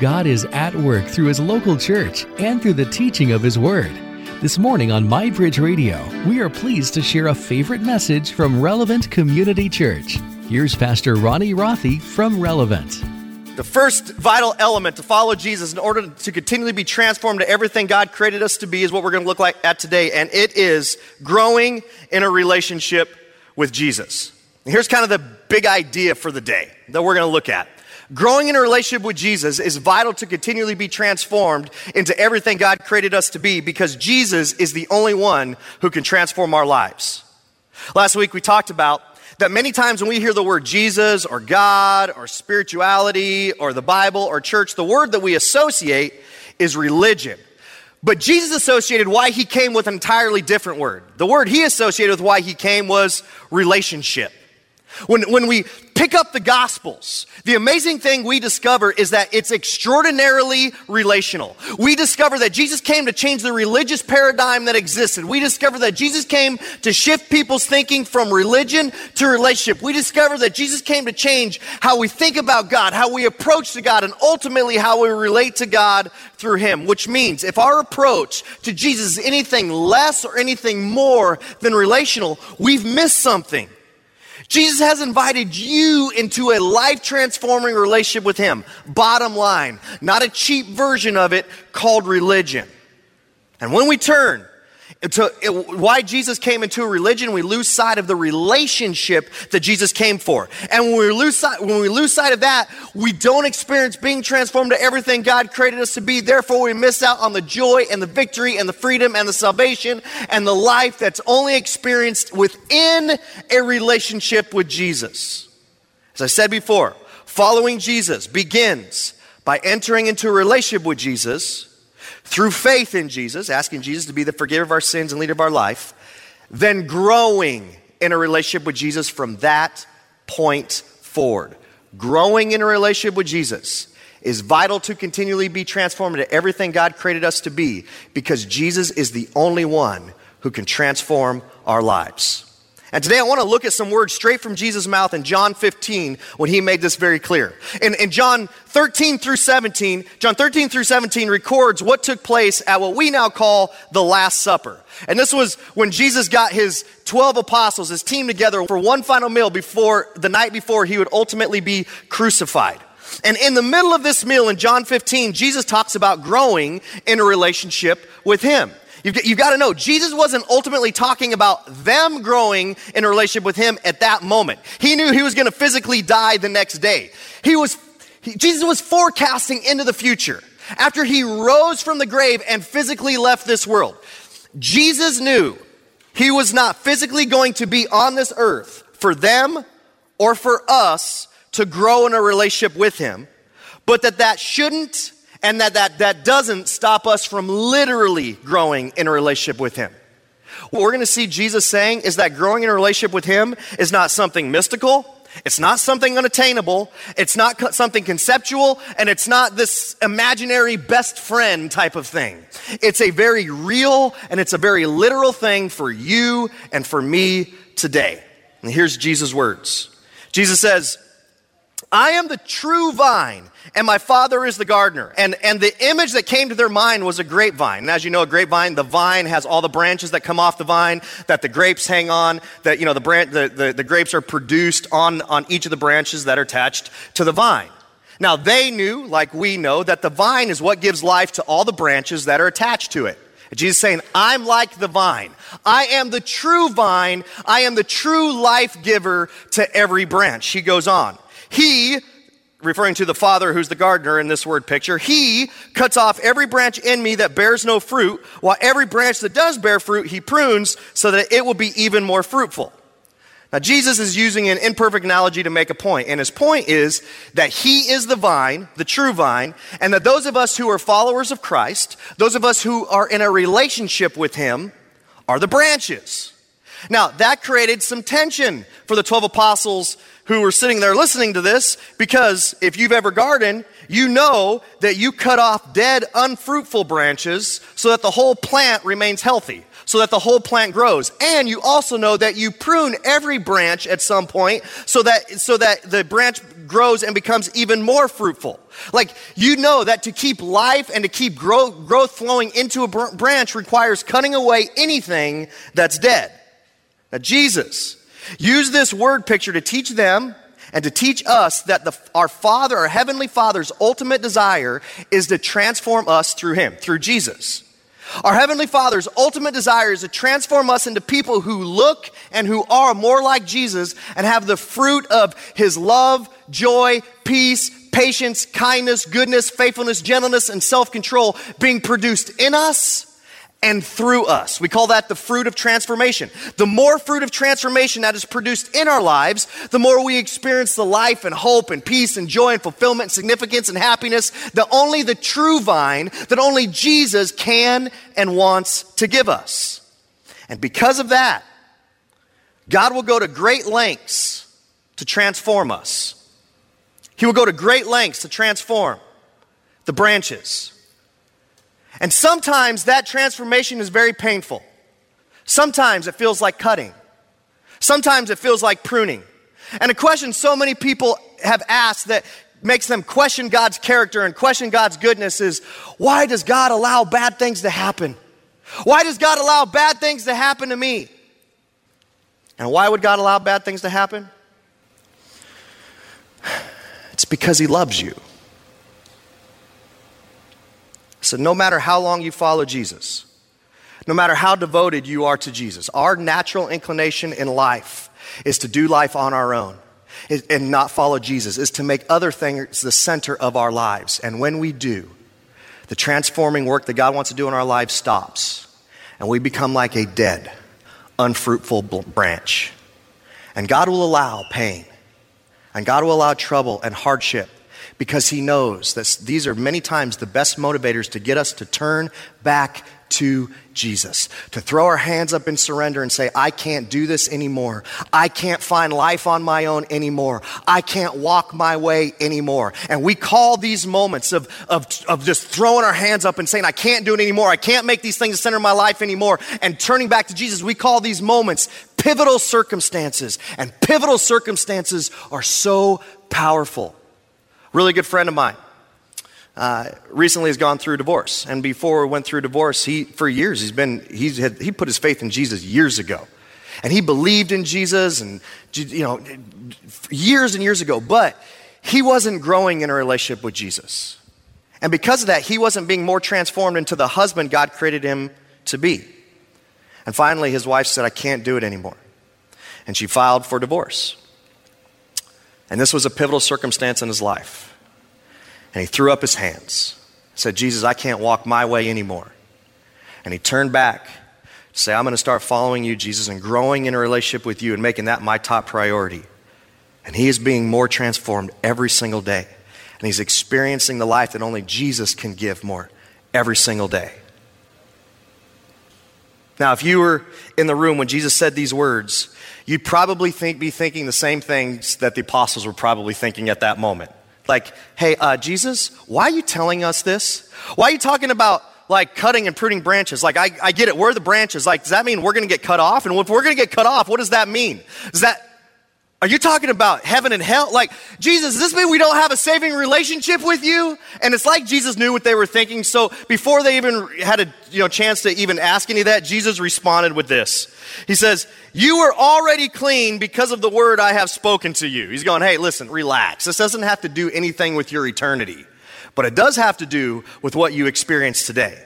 God is at work through His local church and through the teaching of His Word. This morning on MyBridge Radio, we are pleased to share a favorite message from Relevant Community Church. Here's Pastor Ronnie Rothe from Relevant. The first vital element to follow Jesus in order to continually be transformed to everything God created us to be is what we're going to look like at today, and it is growing in a relationship with Jesus. And here's kind of the big idea for the day that we're going to look at. Growing in a relationship with Jesus is vital to continually be transformed into everything God created us to be, because Jesus is the only one who can transform our lives. Last week we talked about that many times when we hear the word Jesus or God or spirituality or the Bible or church, the word that we associate is religion. But Jesus associated why He came with an entirely different word. The word He associated with why He came was relationship. When we pick up the Gospels, the amazing thing we discover is that it's extraordinarily relational. We discover that Jesus came to change the religious paradigm that existed. We discover that Jesus came to shift people's thinking from religion to relationship. We discover that Jesus came to change how we think about God, how we approach to God, and ultimately how we relate to God through Him, which means if our approach to Jesus is anything less or anything more than relational, we've missed something. Jesus has invited you into a life-transforming relationship with Him. Bottom line, not a cheap version of it called religion. And when we turn to why Jesus came into a religion, we lose sight of the relationship that Jesus came for. And when we lose sight of that, we don't experience being transformed to everything God created us to be. Therefore, we miss out on the joy and the victory and the freedom and the salvation and the life that's only experienced within a relationship with Jesus. As I said before, following Jesus begins by entering into a relationship with Jesus through faith in Jesus, asking Jesus to be the forgiver of our sins and leader of our life, then growing in a relationship with Jesus from that point forward. Growing in a relationship with Jesus is vital to continually be transformed into everything God created us to be, because Jesus is the only one who can transform our lives. And today I want to look at some words straight from Jesus' mouth in John 15 when He made this very clear. In John 13 through 17 records what took place at what we now call the Last Supper. And this was when Jesus got His 12 apostles, His team together for one final meal before the night before He would ultimately be crucified. And in the middle of this meal in John 15, Jesus talks about growing in a relationship with Him. You've got to know, Jesus wasn't ultimately talking about them growing in a relationship with Him at that moment. He knew He was going to physically die the next day. Jesus was forecasting into the future. After He rose from the grave and physically left this world, Jesus knew He was not physically going to be on this earth for them or for us to grow in a relationship with Him, but that shouldn't and that doesn't stop us from literally growing in a relationship with Him. What we're going to see Jesus saying is that growing in a relationship with Him is not something mystical, it's not something unattainable, it's not something conceptual, and it's not this imaginary best friend type of thing. It's a very real and it's a very literal thing for you and for me today. And here's Jesus' words. Jesus says, "I am the true vine, and my Father is the gardener." And the image that came to their mind was a grapevine. And as you know, a grapevine, the vine has all the branches that come off the vine, that the grapes hang on, that, you know, the grapes are produced on each of the branches that are attached to the vine. Now, they knew, like we know, that the vine is what gives life to all the branches that are attached to it. Jesus is saying, "I'm like the vine. I am the true vine. I am the true life giver to every branch." He goes on. "He," referring to the Father who's the gardener in this word picture, "He cuts off every branch in me that bears no fruit, while every branch that does bear fruit, He prunes so that it will be even more fruitful." Now, Jesus is using an imperfect analogy to make a point, and His point is that He is the vine, the true vine, and that those of us who are followers of Christ, those of us who are in a relationship with Him, are the branches. Now, that created some tension for the 12 apostles who were sitting there listening to this, because if you've ever gardened, you know that you cut off dead, unfruitful branches so that the whole plant remains healthy, so that the whole plant grows. And you also know that you prune every branch at some point so that the branch grows and becomes even more fruitful. Like, you know that to keep life and to keep growth flowing into a branch requires cutting away anything that's dead. Now, Jesus used this word picture to teach them and to teach us that our Father, our Heavenly Father's ultimate desire is to transform us through Him, through Jesus. Our Heavenly Father's ultimate desire is to transform us into people who look and who are more like Jesus and have the fruit of His love, joy, peace, patience, kindness, goodness, faithfulness, gentleness, and self-control being produced in us and through us. We call that the fruit of transformation. The more fruit of transformation that is produced in our lives, the more we experience the life and hope and peace and joy and fulfillment and significance and happiness that only the true vine, that only Jesus can and wants to give us. And because of that, God will go to great lengths to transform us. He will go to great lengths to transform the branches. And sometimes that transformation is very painful. Sometimes it feels like cutting. Sometimes it feels like pruning. And a question so many people have asked that makes them question God's character and question God's goodness is, why does God allow bad things to happen? Why does God allow bad things to happen to me? And why would God allow bad things to happen? It's because He loves you. So no matter how long you follow Jesus, no matter how devoted you are to Jesus, our natural inclination in life is to do life on our own and not follow Jesus, is to make other things the center of our lives. And when we do, the transforming work that God wants to do in our lives stops, and we become like a dead, unfruitful branch. And God will allow pain. And God will allow trouble and hardship because He knows that these are many times the best motivators to get us to turn back to Jesus, to throw our hands up in surrender and say, I can't do this anymore. I can't find life on my own anymore. I can't walk my way anymore. And we call these moments of just throwing our hands up and saying, I can't do it anymore. I can't make these things the center of my life anymore. And turning back to Jesus, we call these moments pivotal circumstances, and pivotal circumstances are so powerful. A really good friend of mine recently has gone through divorce, and before he went through divorce, he put his faith in Jesus years ago, and he believed in Jesus, and years and years ago, but he wasn't growing in a relationship with Jesus, and because of that, he wasn't being more transformed into the husband God created him to be. And finally, his wife said, I can't do it anymore. And she filed for divorce. And this was a pivotal circumstance in his life. And he threw up his hands, said, Jesus, I can't walk my way anymore. And he turned back to say, I'm going to start following you, Jesus, and growing in a relationship with you and making that my top priority. And he is being more transformed every single day. And he's experiencing the life that only Jesus can give more every single day. Now, if you were in the room when Jesus said these words, you'd probably be thinking the same things that the apostles were probably thinking at that moment. Like, hey, Jesus, why are you telling us this? Why are you talking about, like, cutting and pruning branches? Like, I get it. We're the branches. Like, does that mean we're going to get cut off? And if we're going to get cut off, what does that mean? Are you talking about heaven and hell? Like, Jesus, does this mean we don't have a saving relationship with you? And it's like Jesus knew what they were thinking. So before they even had a chance to even ask any of that, Jesus responded with this. He says, you were already clean because of the word I have spoken to you. He's going, hey, listen, relax. This doesn't have to do anything with your eternity, but it does have to do with what you experience today.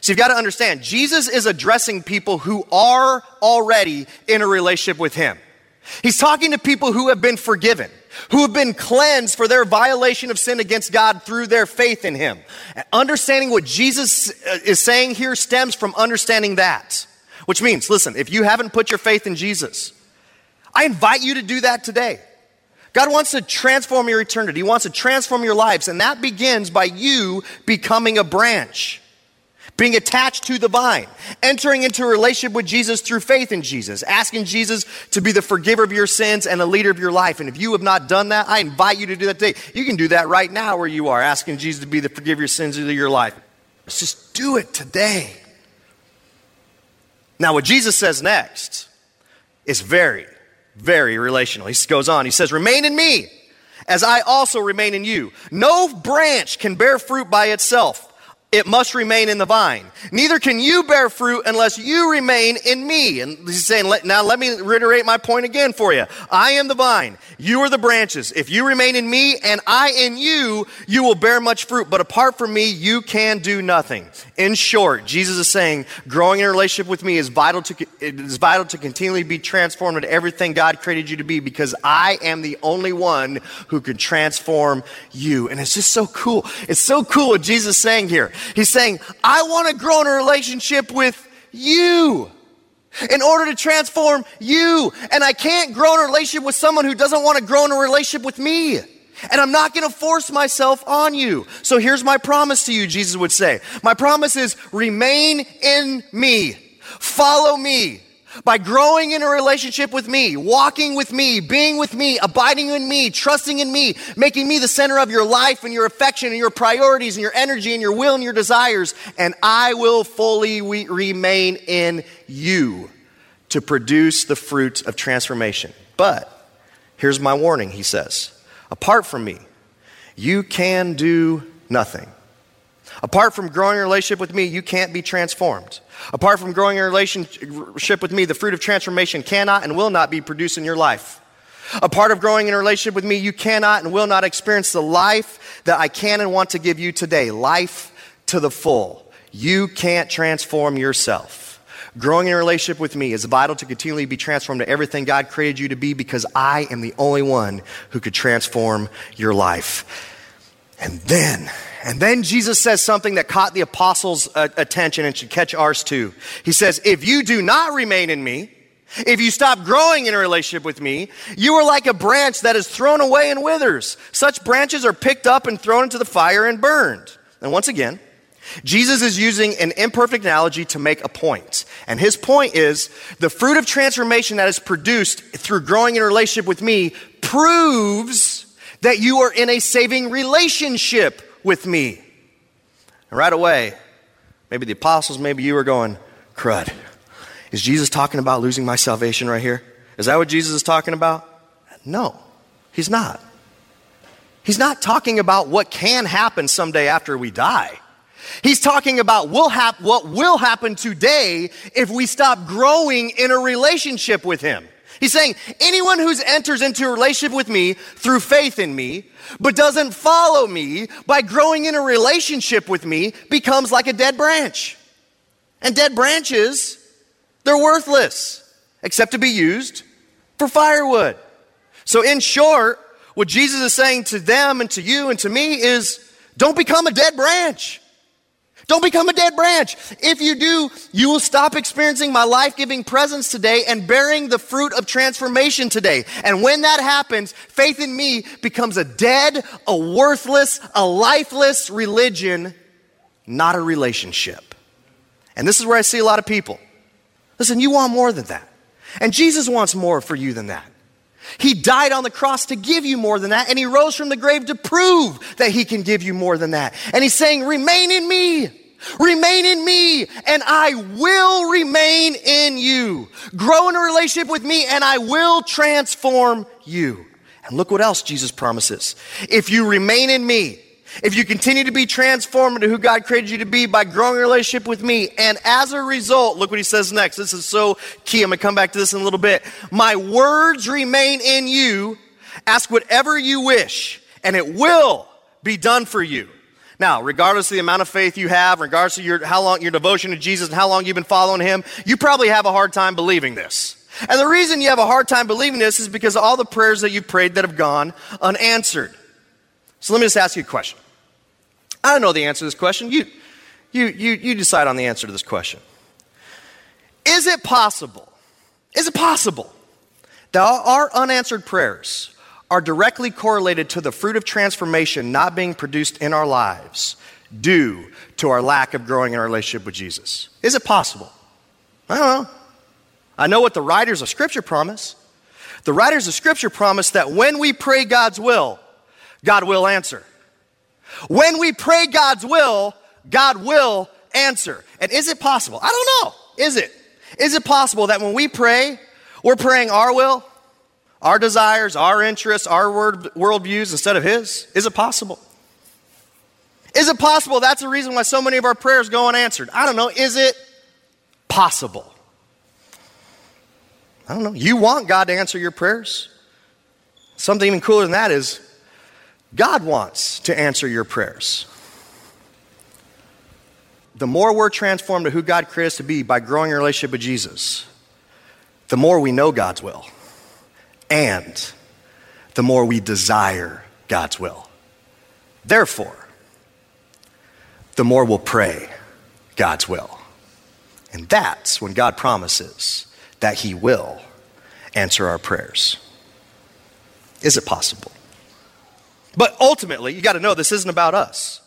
So you've got to understand, Jesus is addressing people who are already in a relationship with Him. He's talking to people who have been forgiven, who have been cleansed for their violation of sin against God through their faith in Him. Understanding what Jesus is saying here stems from understanding that, which means, listen, if you haven't put your faith in Jesus, I invite you to do that today. God wants to transform your eternity. He wants to transform your lives, and that begins by you becoming a branch. being attached to the vine, entering into a relationship with Jesus through faith in Jesus, asking Jesus to be the forgiver of your sins and a leader of your life. And if you have not done that, I invite you to do that today. You can do that right now where you are, asking Jesus to be the forgiver of your sins of your life. Let's just do it today. Now, what Jesus says next is very, very relational. He goes on. He says, remain in me as I also remain in you. No branch can bear fruit by itself. It must remain in the vine. Neither can you bear fruit unless you remain in me. And he's saying, now let me reiterate my point again for you. I am the vine. You are the branches. If you remain in me and I in you, you will bear much fruit. But apart from me, you can do nothing. In short, Jesus is saying, growing in a relationship with me is vital to continually be transformed into everything God created you to be, because I am the only one who can transform you. And it's just so cool. It's so cool what Jesus is saying here. He's saying, I want to grow in a relationship with you in order to transform you. And I can't grow in a relationship with someone who doesn't want to grow in a relationship with me. And I'm not going to force myself on you. So here's my promise to you, Jesus would say. My promise is remain in me. Follow me. By growing in a relationship with me, walking with me, being with me, abiding in me, trusting in me, making me the center of your life and your affection and your priorities and your energy and your will and your desires, and I will fully remain in you to produce the fruit of transformation. But here's my warning, he says. Apart from me, you can do nothing. Apart from growing a relationship with me, you can't be transformed. Apart from growing a relationship with me, the fruit of transformation cannot and will not be produced in your life. Apart from growing in a relationship with me, you cannot and will not experience the life that I can and want to give you today. Life to the full. You can't transform yourself. Growing in a relationship with me is vital to continually be transformed to everything God created you to be, because I am the only one who could transform your life. And then Jesus says something that caught the apostles' attention and should catch ours too. He says, if you do not remain in me, if you stop growing in a relationship with me, you are like a branch that is thrown away and withers. Such branches are picked up and thrown into the fire and burned. And once again, Jesus is using an imperfect analogy to make a point. And his point is the fruit of transformation that is produced through growing in a relationship with me proves that you are in a saving relationship with me. And right away, maybe the apostles, maybe you are going, crud. Is Jesus talking about losing my salvation right here? Is that what Jesus is talking about? No, he's not. He's not talking about what can happen someday after we die. He's talking about what will happen today if we stop growing in a relationship with him. He's saying anyone who enters into a relationship with me through faith in me, but doesn't follow me by growing in a relationship with me, becomes like a dead branch. And dead branches, they're worthless, except to be used for firewood. So in short, what Jesus is saying to them and to you and to me is, don't become a dead branch. Don't become a dead branch. If you do, you will stop experiencing my life-giving presence today and bearing the fruit of transformation today. And when that happens, faith in me becomes a dead, a worthless, a lifeless religion, not a relationship. And this is where I see a lot of people. Listen, you want more than that. And Jesus wants more for you than that. He died on the cross to give you more than that, and he rose from the grave to prove that he can give you more than that. And he's saying, remain in me, and I will remain in you. Grow in a relationship with me, and I will transform you. And look what else Jesus promises. If you remain in me, if you continue to be transformed into who God created you to be by growing a relationship with me, and as a result, look what he says next. This is so key. I'm going to come back to this in a little bit. My words remain in you. Ask whatever you wish, and it will be done for you. Now, regardless of the amount of faith you have, regardless of how long your devotion to Jesus and how long you've been following him, you probably have a hard time believing this. And the reason you have a hard time believing this is because of all the prayers that you've prayed that have gone unanswered. So let me just ask you a question. I don't know the answer to this question. You decide on the answer to this question. Is it possible that our unanswered prayers are directly correlated to the fruit of transformation not being produced in our lives due to our lack of growing in our relationship with Jesus? Is it possible? I don't know. I know what the writers of Scripture promise. The writers of Scripture promise that when we pray God's will, God will answer. When we pray God's will, God will answer. And is it possible? I don't know. Is it? Is it possible that when we pray, we're praying our will, our desires, our interests, our worldviews instead of His? Is it possible? Is it possible that's the reason why so many of our prayers go unanswered? I don't know. Is it possible? I don't know. You want God to answer your prayers. Something even cooler than that is God wants to answer your prayers. The more we're transformed to who God created us to be by growing in a relationship with Jesus, the more we know God's will and the more we desire God's will. Therefore, the more we'll pray God's will. And that's when God promises that He will answer our prayers. Is it possible? But ultimately, you got to know this isn't about us.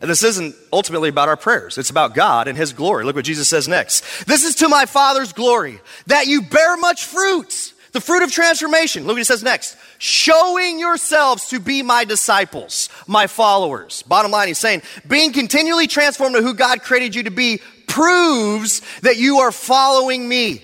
And this isn't ultimately about our prayers. It's about God and His glory. Look what Jesus says next. This is to my Father's glory, that you bear much fruit, the fruit of transformation. Look what He says next. Showing yourselves to be my disciples, my followers. Bottom line, He's saying, being continually transformed to who God created you to be proves that you are following me.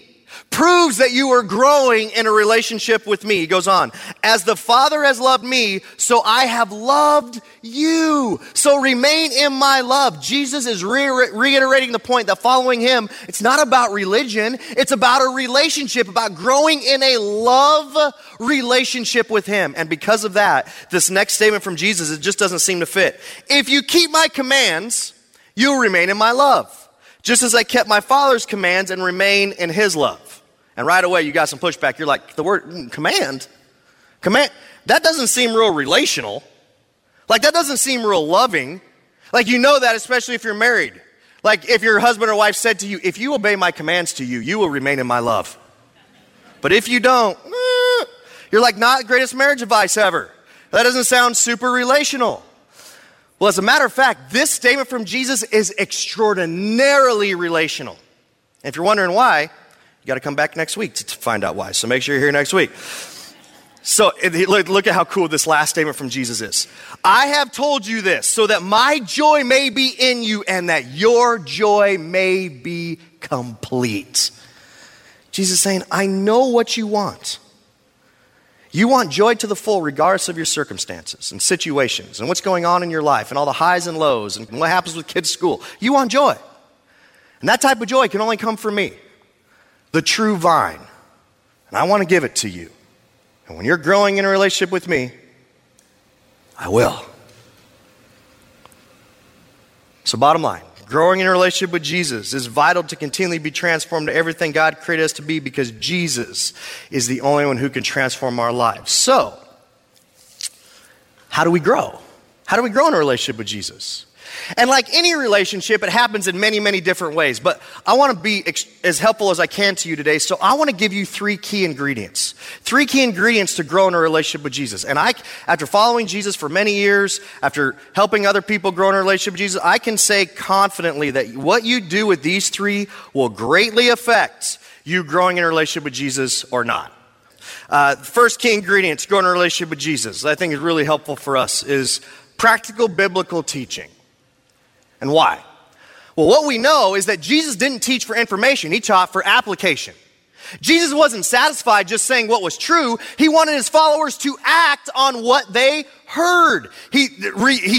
Proves that you are growing in a relationship with me. He goes on, as the Father has loved me, so I have loved you. So remain in my love. Jesus is reiterating the point that following Him, it's not about religion. It's about a relationship, about growing in a love relationship with Him. And because of that, this next statement from Jesus, it just doesn't seem to fit. If you keep my commands, you'll remain in my love, just as I kept my Father's commands and remain in His love. And right away, you got some pushback. You're like, the word command? Command? That doesn't seem real relational. Like, that doesn't seem real loving. Like, you know that, especially if you're married. Like, if your husband or wife said to you, if you obey my commands to you, you will remain in my love. But if you don't, you're like, not greatest marriage advice ever. That doesn't sound super relational. Well, as a matter of fact, this statement from Jesus is extraordinarily relational. And if you're wondering why, you got to come back next week to find out why. So make sure you're here next week. So look at how cool this last statement from Jesus is. I have told you this so that my joy may be in you and that your joy may be complete. Jesus is saying, I know what you want. You want joy to the full regardless of your circumstances and situations and what's going on in your life and all the highs and lows and what happens with kids' school. You want joy. And that type of joy can only come from me, the true vine, and I want to give it to you. And when you're growing in a relationship with me, I will. So bottom line, growing in a relationship with Jesus is vital to continually be transformed to everything God created us to be because Jesus is the only one who can transform our lives. So, how do we grow? How do we grow in a relationship with Jesus? And like any relationship, it happens in many, many different ways. But I want to be as helpful as I can to you today. So I want to give you three key ingredients. Three key ingredients to grow in a relationship with Jesus. And I, after following Jesus for many years, after helping other people grow in a relationship with Jesus, I can say confidently that what you do with these three will greatly affect you growing in a relationship with Jesus or not. First key ingredient to grow in a relationship with Jesus, I think is really helpful for us, is practical biblical teaching. And why? Well, what we know is that Jesus didn't teach for information. He taught for application. Jesus wasn't satisfied just saying what was true. He wanted His followers to act on what they heard. He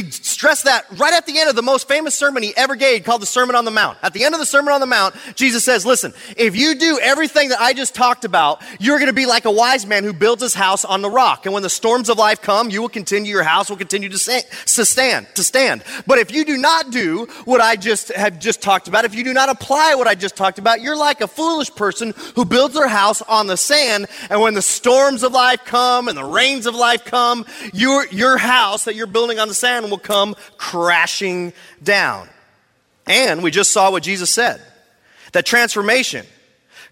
stressed that right at the end of the most famous sermon He ever gave called the Sermon on the Mount. At the end of the Sermon on the Mount, Jesus says, listen, if you do everything that I just talked about, you're going to be like a wise man who builds his house on the rock. And when the storms of life come, you will continue, your house will continue to stand. But if you do not do what I just have just talked about, if you do not apply what I just talked about, you're like a foolish person who builds their house on the sand. And when the storms of life come and the rains of life come, your house that you're building on the sand will come crashing down. And we just saw what Jesus said, that transformation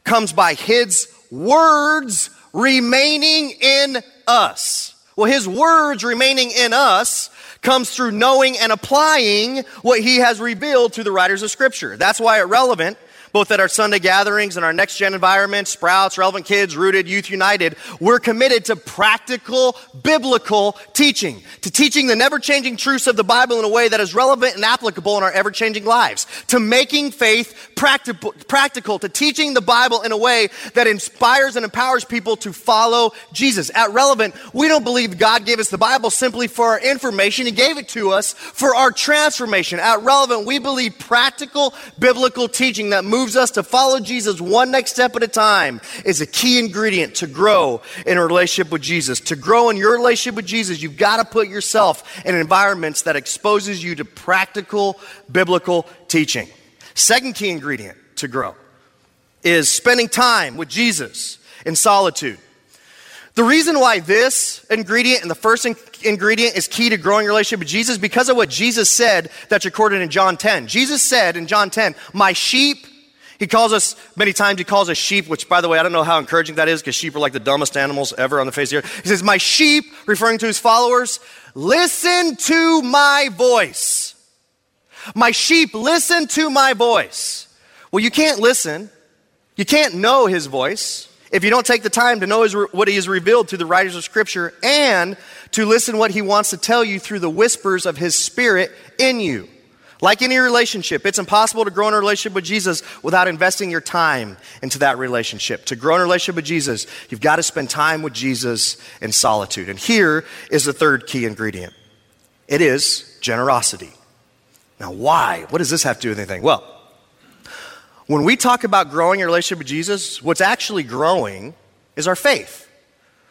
comes by His words remaining in us. Well, His words remaining in us comes through knowing and applying what he has revealed to the writers of Scripture. That's why it's relevant, both at our Sunday gatherings and our Next Gen environment, Sprouts, Relevant Kids, Rooted, Youth United. We're committed to practical, biblical teaching, to teaching the never-changing truths of the Bible in a way that is relevant and applicable in our ever-changing lives, to making faith practical, to teaching the Bible in a way that inspires and empowers people to follow Jesus. At Relevant, we don't believe God gave us the Bible simply for our information. He gave it to us for our transformation. At Relevant, we believe practical, biblical teaching that moves us to follow Jesus one next step at a time is a key ingredient to grow in a relationship with Jesus. To grow in your relationship with Jesus, you've got to put yourself in environments that exposes you to practical biblical teaching. Second key ingredient to grow is spending time with Jesus in solitude. The reason why this ingredient and the first ingredient is key to growing your relationship with Jesus is because of what Jesus said that's recorded in John 10. Jesus said in John 10, my sheep. He calls us sheep, which, by the way, I don't know how encouraging that is because sheep are like the dumbest animals ever on the face of the earth. He says, my sheep, referring to his followers, listen to my voice. My sheep, listen to my voice. Well, you can't listen. You can't know his voice if you don't take the time to know what he has revealed to the writers of Scripture and to listen what he wants to tell you through the whispers of his Spirit in you. Like any relationship, it's impossible to grow in a relationship with Jesus without investing your time into that relationship. To grow in a relationship with Jesus, you've got to spend time with Jesus in solitude. And here is the third key ingredient. It is generosity. Now, why? What does this have to do with anything? Well, when we talk about growing in a relationship with Jesus, what's actually growing is our faith.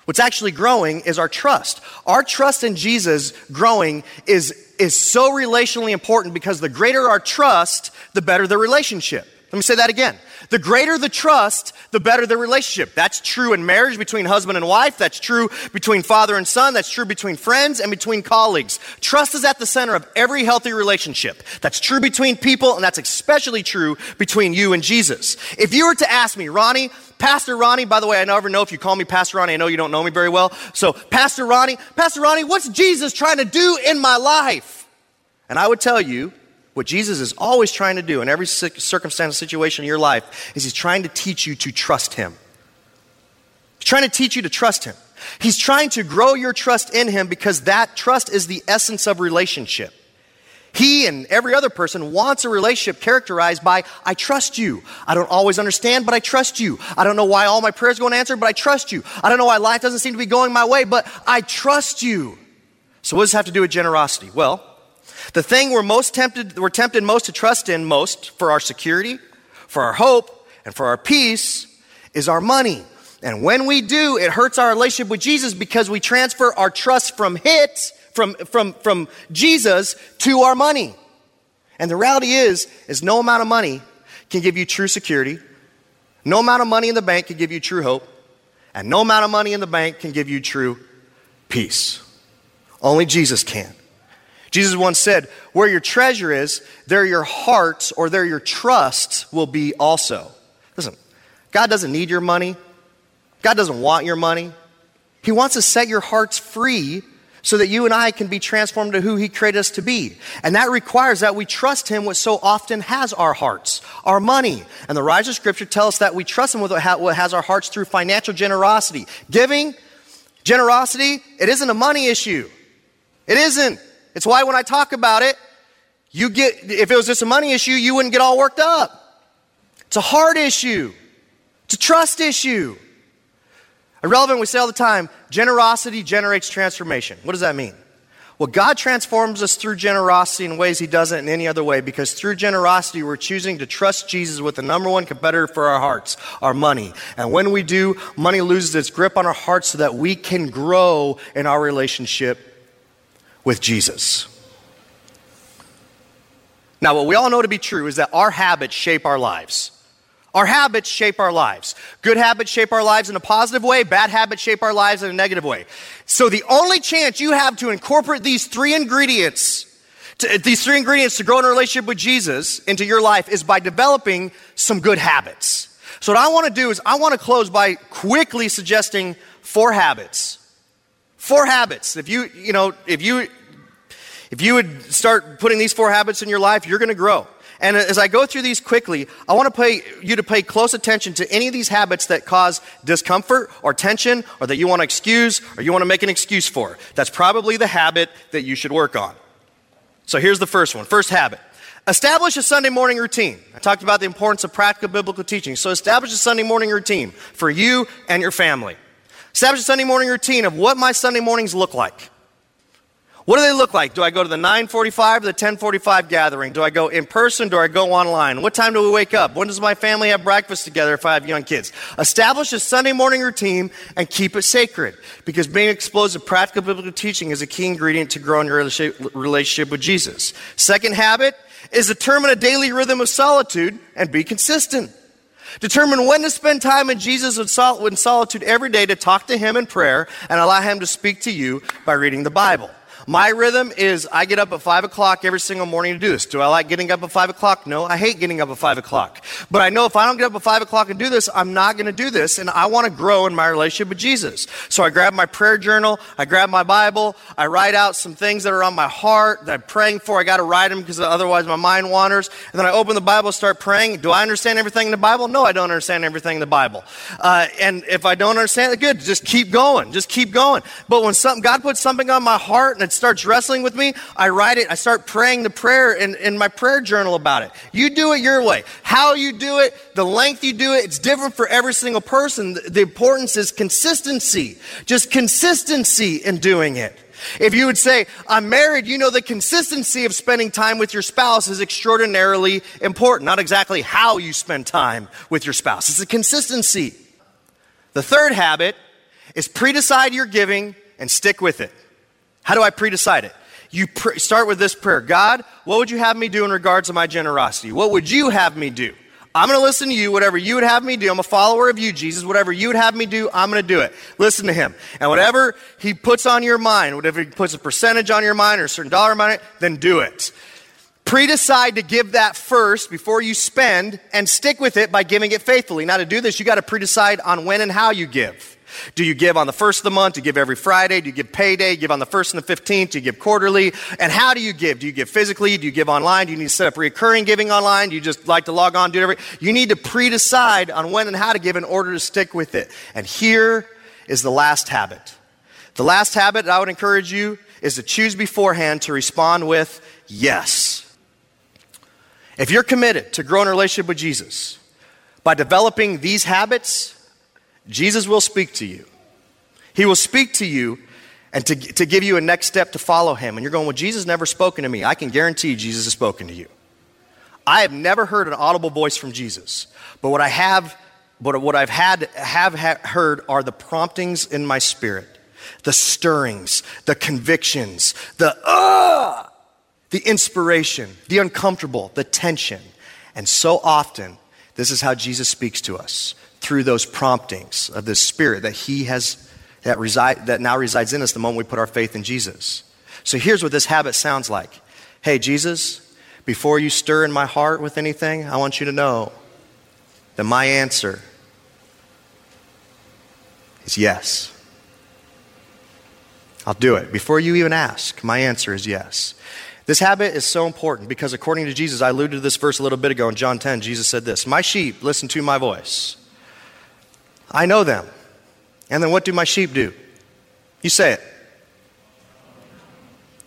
What's actually growing is our trust. Our trust in Jesus growing is so relationally important because the greater our trust, the better the relationship. Let me say that again. The greater the trust, the better the relationship. That's true in marriage between husband and wife. That's true between father and son. That's true between friends and between colleagues. Trust is at the center of every healthy relationship. That's true between people, and that's especially true between you and Jesus. If you were to ask me, Ronnie, Pastor Ronnie, by the way, I never know if you call me Pastor Ronnie. I know you don't know me very well. So Pastor Ronnie, what's Jesus trying to do in my life? And I would tell you, what Jesus is always trying to do in every circumstance and situation in your life is he's trying to teach you to trust him. He's trying to teach you to trust him. He's trying to grow your trust in him because that trust is the essence of relationship. He and every other person wants a relationship characterized by, I trust you. I don't always understand, but I trust you. I don't know why all my prayers go unanswered, but I trust you. I don't know why life doesn't seem to be going my way, but I trust you. So what does this have to do with generosity? Well, the thing we're tempted most to trust in most for our security, for our hope, and for our peace is our money. And when we do, it hurts our relationship with Jesus because we transfer our trust from Jesus to our money. And the reality is no amount of money can give you true security. No amount of money in the bank can give you true hope. And no amount of money in the bank can give you true peace. Only Jesus can. Jesus once said, where your treasure is, there your hearts or there your trusts will be also. Listen, God doesn't need your money. God doesn't want your money. He wants to set your hearts free so that you and I can be transformed to who he created us to be. And that requires that we trust him what so often has our hearts, our money. And the writers of Scripture tell us that we trust him with what has our hearts through financial generosity. Giving, generosity, it isn't a money issue. It isn't. It's why when I talk about it, if it was just a money issue, you wouldn't get all worked up. It's a heart issue. It's a trust issue. At Relevant, we say all the time, generosity generates transformation. What does that mean? Well, God transforms us through generosity in ways he doesn't in any other way because through generosity, we're choosing to trust Jesus with the number one competitor for our hearts, our money. And when we do, money loses its grip on our hearts so that we can grow in our relationship with Jesus. Now, what we all know to be true is that our habits shape our lives. Our habits shape our lives. Good habits shape our lives in a positive way. Bad habits shape our lives in a negative way. So the only chance you have to incorporate these three ingredients to grow in a relationship with Jesus into your life is by developing some good habits. So what I want to do is I want to close by quickly suggesting four habits. Four habits. If you, you know, if you, If you would start putting these 4 habits in your life, you're going to grow. And as I go through these quickly, I want to pay you to pay close attention to any of these habits that cause discomfort or tension or that you want to excuse or you want to make an excuse for. That's probably the habit that you should work on. So here's the first one. First habit. Establish a Sunday morning routine. I talked about the importance of practical biblical teaching. So establish a Sunday morning routine for you and your family. Establish a Sunday morning routine of what my Sunday mornings look like. What do they look like? Do I go to the 9:45 or the 10:45 gathering? Do I go in person? Do I go online? What time do we wake up? When does my family have breakfast together if I have young kids? Establish a Sunday morning routine and keep it sacred, because being exposed to practical biblical teaching is a key ingredient to growing your relationship with Jesus. Second habit is determine a daily rhythm of solitude and be consistent. Determine when to spend time in Jesus in solitude every day to talk to him in prayer and allow him to speak to you by reading the Bible. My rhythm is I get up at 5 o'clock every single morning to do this. Do I like getting up at 5 o'clock? No, I hate getting up at 5 o'clock. But I know if I don't get up at 5 o'clock and do this, I'm not going to do this, and I want to grow in my relationship with Jesus. So I grab my prayer journal, I grab my Bible, I write out some things that are on my heart that I'm praying for. I got to write them because otherwise my mind wanders. And then I open the Bible, start praying. Do I understand everything in the Bible? No, I don't understand everything in the Bible. And if I don't understand it, good, just keep going. Just keep going. But when God puts something on my heart and starts wrestling with me, I write it, I start praying the prayer in my prayer journal about it. You do it your way. How you do it, the length you do it, it's different for every single person. The importance is consistency. Just consistency in doing it. If you would say, I'm married, you know the consistency of spending time with your spouse is extraordinarily important. Not exactly how you spend time with your spouse. It's a consistency. The third habit is pre-decide your giving and stick with it. How do I pre-decide it? You start with this prayer. God, what would you have me do in regards to my generosity? What would you have me do? I'm going to listen to you. Whatever you would have me do, I'm a follower of you, Jesus. Whatever you would have me do, I'm going to do it. Listen to him. And whatever he puts on your mind, whatever he puts a percentage on your mind or a certain dollar amount, then do it. Pre-decide to give that first before you spend and stick with it by giving it faithfully. Now to do this, you got to pre-decide on when and how you give. Do you give on the first of the month? Do you give every Friday? Do you give payday? Do you give on the 1st and the 15th? Do you give quarterly? And how do you give? Do you give physically? Do you give online? Do you need to set up recurring giving online? Do you just like to log on, do whatever? You need to pre-decide on when and how to give in order to stick with it. And here is the last habit. The last habit I would encourage you is to choose beforehand to respond with yes. If you're committed to growing a relationship with Jesus by developing these habits, Jesus will speak to you. He will speak to you and to give you a next step to follow him. And you're going, well, Jesus never spoken to me. I can guarantee Jesus has spoken to you. I have never heard an audible voice from Jesus. But what I have, heard are the promptings in my spirit, the stirrings, the convictions, the inspiration, the uncomfortable, the tension. And so often, this is how Jesus speaks to us, through those promptings of the Spirit that he has, that now resides in us the moment we put our faith in Jesus. So here's what this habit sounds like. Hey, Jesus, before you stir in my heart with anything, I want you to know that my answer is yes. I'll do it. Before you even ask, my answer is yes. This habit is so important because according to Jesus, I alluded to this verse a little bit ago in John 10, Jesus said this, my sheep listen to my voice. I know them. And then what do my sheep do? You say it.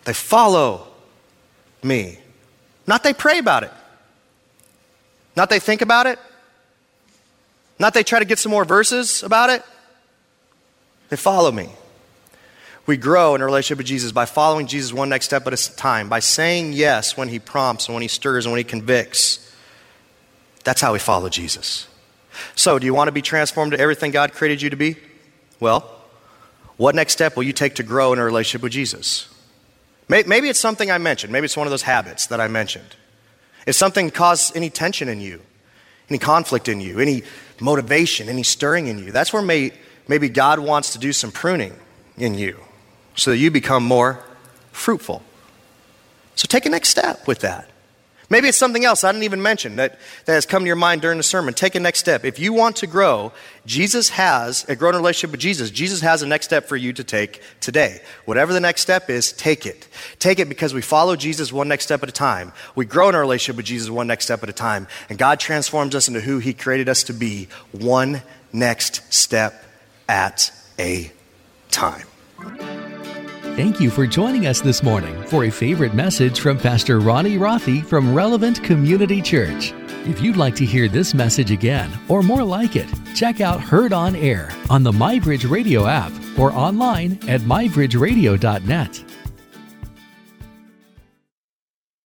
They follow me. Not they pray about it. Not they think about it. Not they try to get some more verses about it. They follow me. We grow in a relationship with Jesus by following Jesus one next step at a time, by saying yes when he prompts and when he stirs and when he convicts. That's how we follow Jesus. So do you want to be transformed to everything God created you to be? Well, what next step will you take to grow in a relationship with Jesus? Maybe it's something I mentioned. Maybe it's one of those habits that I mentioned. If something caused any tension in you, any conflict in you, any motivation, any stirring in you, that's where maybe God wants to do some pruning in you, so that you become more fruitful. So take a next step with that. Maybe it's something else I didn't even mention that has come to your mind during the sermon. Take a next step. If you want to grow, grow in a relationship with Jesus. Jesus has a next step for you to take today. Whatever the next step is, take it. Take it because we follow Jesus one next step at a time. We grow in our relationship with Jesus one next step at a time. And God transforms us into who he created us to be one next step at a time. Thank you for joining us this morning for a favorite message from Pastor Ronnie Rothe from Relevant Community Church. If you'd like to hear this message again or more like it, check out Heard on Air on the MyBridge Radio app or online at mybridgeradio.net.